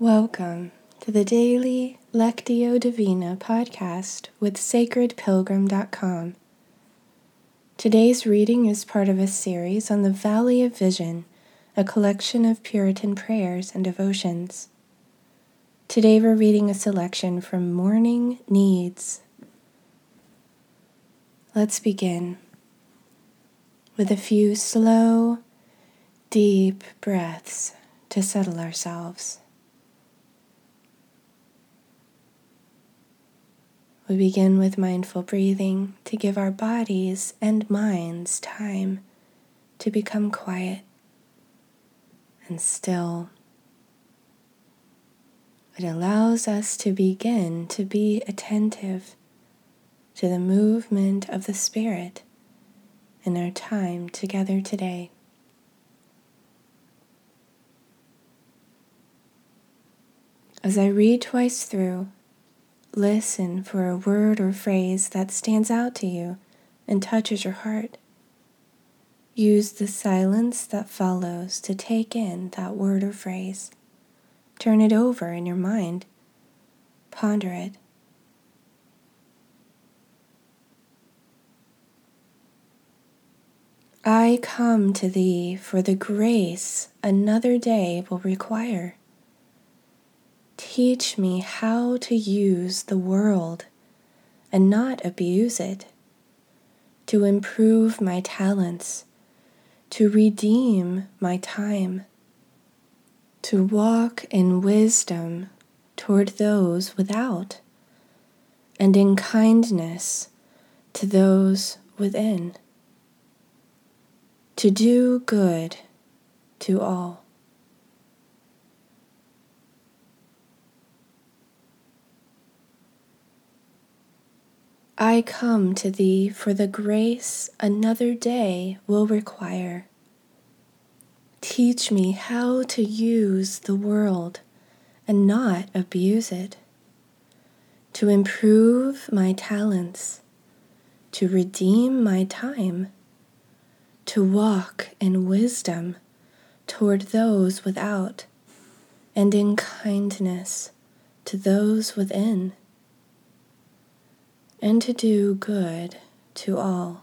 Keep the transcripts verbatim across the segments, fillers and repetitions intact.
Welcome to the daily Lectio Divina podcast with sacred pilgrim dot com. Today's reading is part of a series on The Valley of Vision, a collection of Puritan prayers and devotions. Today we're reading a selection from Morning Needs. Let's begin with a few slow, deep breaths to settle ourselves. We begin with mindful breathing to give our bodies and minds time to become quiet and still. It allows us to begin to be attentive to the movement of the Spirit in our time together today. As I read twice through, listen for a word or phrase that stands out to you and touches your heart. Use the silence that follows to take in that word or phrase. Turn it over in your mind. Ponder it. I come to thee for the grace another day will require. Teach me how to use the world and not abuse it, to improve my talents, to redeem my time, to walk in wisdom toward those without, and in kindness to those within, to do good to all. I come to thee for the grace another day will require. Teach me how to use the world and not abuse it, to improve my talents, to redeem my time, to walk in wisdom toward those without, and in kindness to those within, and to do good to all.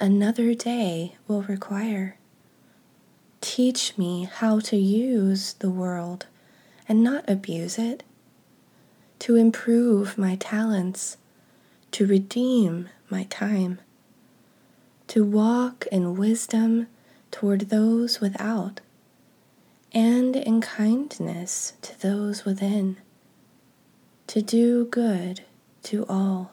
another day will require. Teach me how to use the world and not abuse it, to improve my talents, to redeem my time, to walk in wisdom toward those without, and in kindness to those within, to do good to all.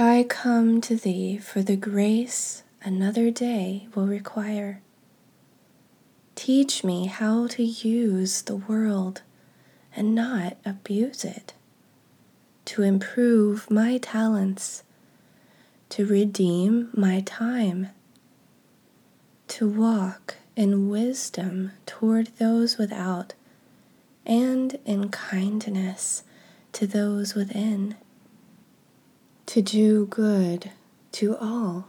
I come to thee for the grace another day will require. Teach me how to use the world and not abuse it, to improve my talents, to redeem my time, to walk in wisdom toward those without, and in kindness to those within. To do good to all.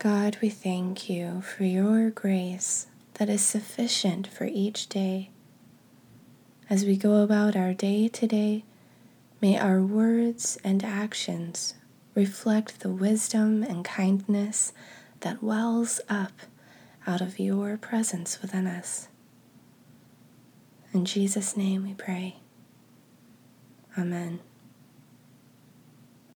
God, we thank you for your grace that is sufficient for each day. As we go about our day today, may our words and actions reflect the wisdom and kindness that wells up out of your presence within us. In Jesus' name we pray. Amen.